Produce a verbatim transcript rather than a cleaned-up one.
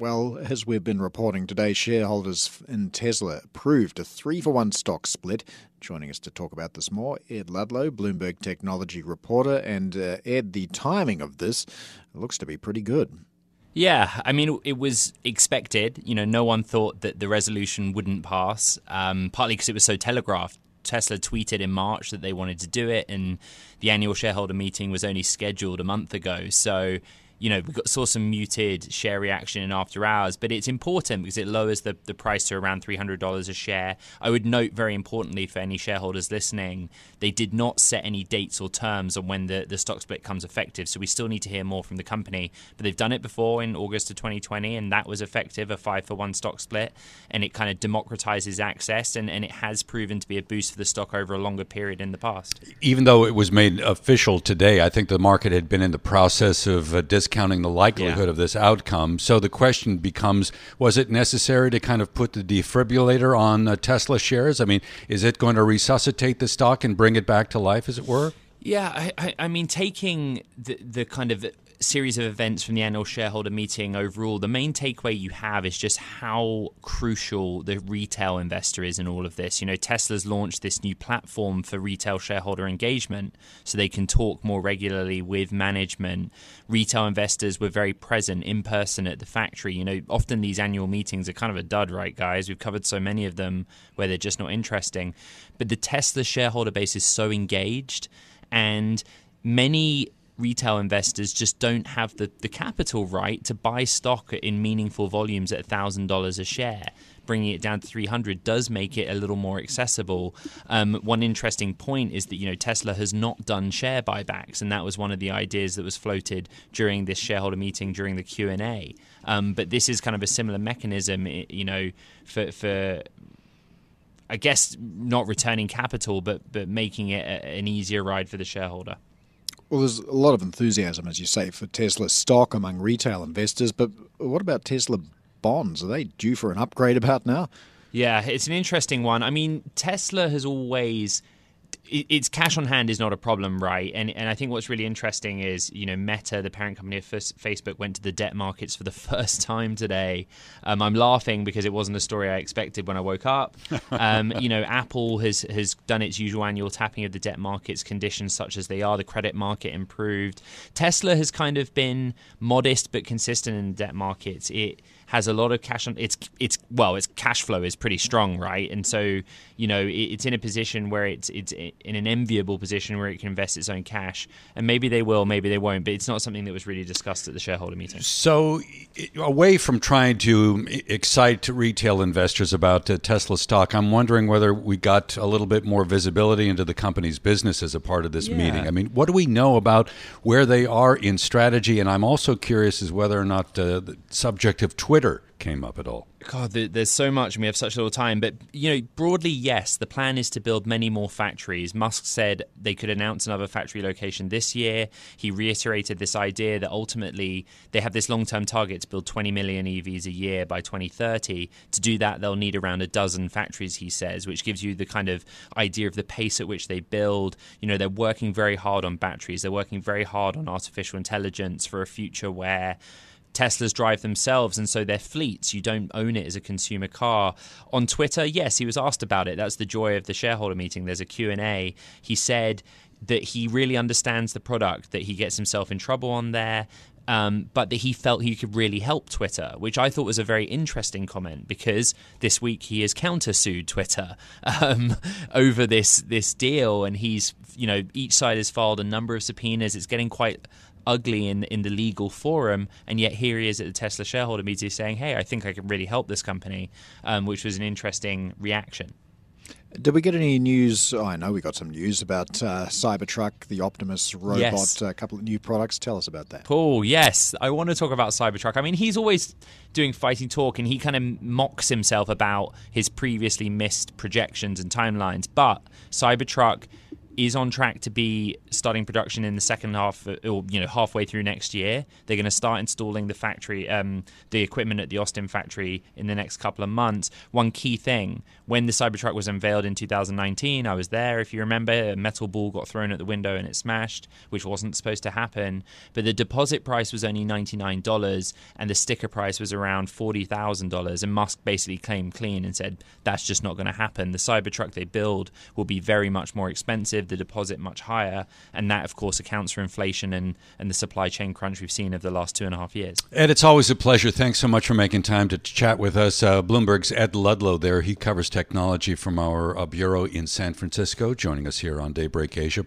Well, as we've been reporting today, shareholders in Tesla approved a three for one stock split. Joining us to talk about this more, Ed Ludlow, Bloomberg Technology Reporter. And uh, Ed, the timing of this looks to be pretty good. Yeah, I mean, it was expected. You know, no one thought that the resolution wouldn't pass, um, partly because it was so telegraphed. Tesla tweeted in March that they wanted to do it, and the annual shareholder meeting was only scheduled a month ago. So, you know, we got, saw some muted share reaction in after hours, but it's important because it lowers the, the price to around three hundred dollars a share. I would note very importantly for any shareholders listening, they did not set any dates or terms on when the, the stock split comes effective. So we still need to hear more from the company, but they've done it before in August of twenty twenty, and that was effective, a five for one stock split. And it kind of democratizes access, and, and it has proven to be a boost for the stock over a longer period in the past. Even though it was made official today, I think the market had been in the process of uh, discounting Counting the likelihood yeah. of this outcome. So the question becomes, was it necessary to kind of put the defibrillator on uh, Tesla shares? I mean, is it going to resuscitate the stock and bring it back to life, as it were? Yeah, I, I, I mean, taking the, the kind of series of events from the annual shareholder meeting overall, the main takeaway you have is just how crucial the retail investor is in all of this. You know, Tesla's launched this new platform for retail shareholder engagement so they can talk more regularly with management. Retail investors were very present in person at the factory. You know, often these annual meetings are kind of a dud, right, guys? We've covered so many of them where they're just not interesting. But the Tesla shareholder base is so engaged, and many retail investors just don't have the, the capital, right, to buy stock in meaningful volumes at one thousand dollars a share. Bringing it down to three hundred does make it a little more accessible. Um, one interesting point is that, you know, Tesla has not done share buybacks, and that was one of the ideas that was floated during this shareholder meeting during the Q and A. Um, but this is kind of a similar mechanism, you know, for for I guess not returning capital, but but making it a, an easier ride for the shareholder. Well, there's a lot of enthusiasm, as you say, for Tesla stock among retail investors. But what about Tesla bonds? Are they due for an upgrade about now? Yeah, it's an interesting one. I mean, Tesla has always... It's cash on hand is not a problem, right? And and I think what's really interesting is, you know, Meta, the parent company of Facebook, went to the debt markets for the first time today. Um, I'm laughing because it wasn't a story I expected when I woke up. Um, you know, Apple has, has done its usual annual tapping of the debt markets, conditions such as they are. The credit market improved. Tesla has kind of been modest but consistent in the debt markets. It has a lot of cash on it's it's well its cash flow is pretty strong, right? And so, you know, it, it's in a position where it's it's in an enviable position where it can invest its own cash, and maybe they will, maybe they won't, but it's not something that was really discussed at the shareholder meeting. So away from trying to excite retail investors about uh, Tesla stock, I'm wondering whether we got a little bit more visibility into the company's business as a part of this yeah. meeting. I mean, what do we know about where they are in strategy? And I'm also curious as whether or not uh, the subject of Twitter came up at all. God, there's so much and we have such little time. But, you know, broadly, yes, the plan is to build many more factories. Musk said they could announce another factory location this year. He reiterated this idea that ultimately they have this long-term target to build twenty million E Vs a year by twenty thirty. To do that, they'll need around a dozen factories, he says, which gives you the kind of idea of the pace at which they build. You know, they're working very hard on batteries. They're working very hard on artificial intelligence for a future where Teslas drive themselves, and so their fleets, you don't own it as a consumer car. On Twitter, yes, he was asked about it. That's the joy of the shareholder meeting. There's a Q and A. He said that he really understands the product, that he gets himself in trouble on there, um, but that he felt he could really help Twitter, which I thought was a very interesting comment, because this week he has countersued Twitter um, over this this deal, and he's, you know, each side has filed a number of subpoenas. It's getting quite ugly in in the legal forum, and yet here he is at the Tesla shareholder meeting saying, hey, I think I can really help this company, um, which was an interesting reaction. Did we get any news? Oh, I know we got some news about uh, Cybertruck, the Optimus robot, yes. A couple of new products. Tell us about that. Paul, yes. I want to talk about Cybertruck. I mean, he's always doing fighting talk, and he kind of mocks himself about his previously missed projections and timelines, but Cybertruck is on track to be starting production in the second half, or you know, halfway through next year. They're going to start installing the factory, um, the equipment at the Austin factory in the next couple of months. One key thing, when the Cybertruck was unveiled in two thousand nineteen, I was there, if you remember, a metal ball got thrown at the window and it smashed, which wasn't supposed to happen. But the deposit price was only ninety-nine dollars, and the sticker price was around forty thousand dollars. And Musk basically claimed clean and said, that's just not going to happen. The Cybertruck they build will be very much more expensive, the deposit much higher, and that of course accounts for inflation and and the supply chain crunch we've seen over the last two and a half years. Ed, it's always a pleasure. Thanks so much for making time to chat with us. Uh, Bloomberg's Ed Ludlow there. He covers technology from our uh, bureau in San Francisco, joining us here on Daybreak Asia.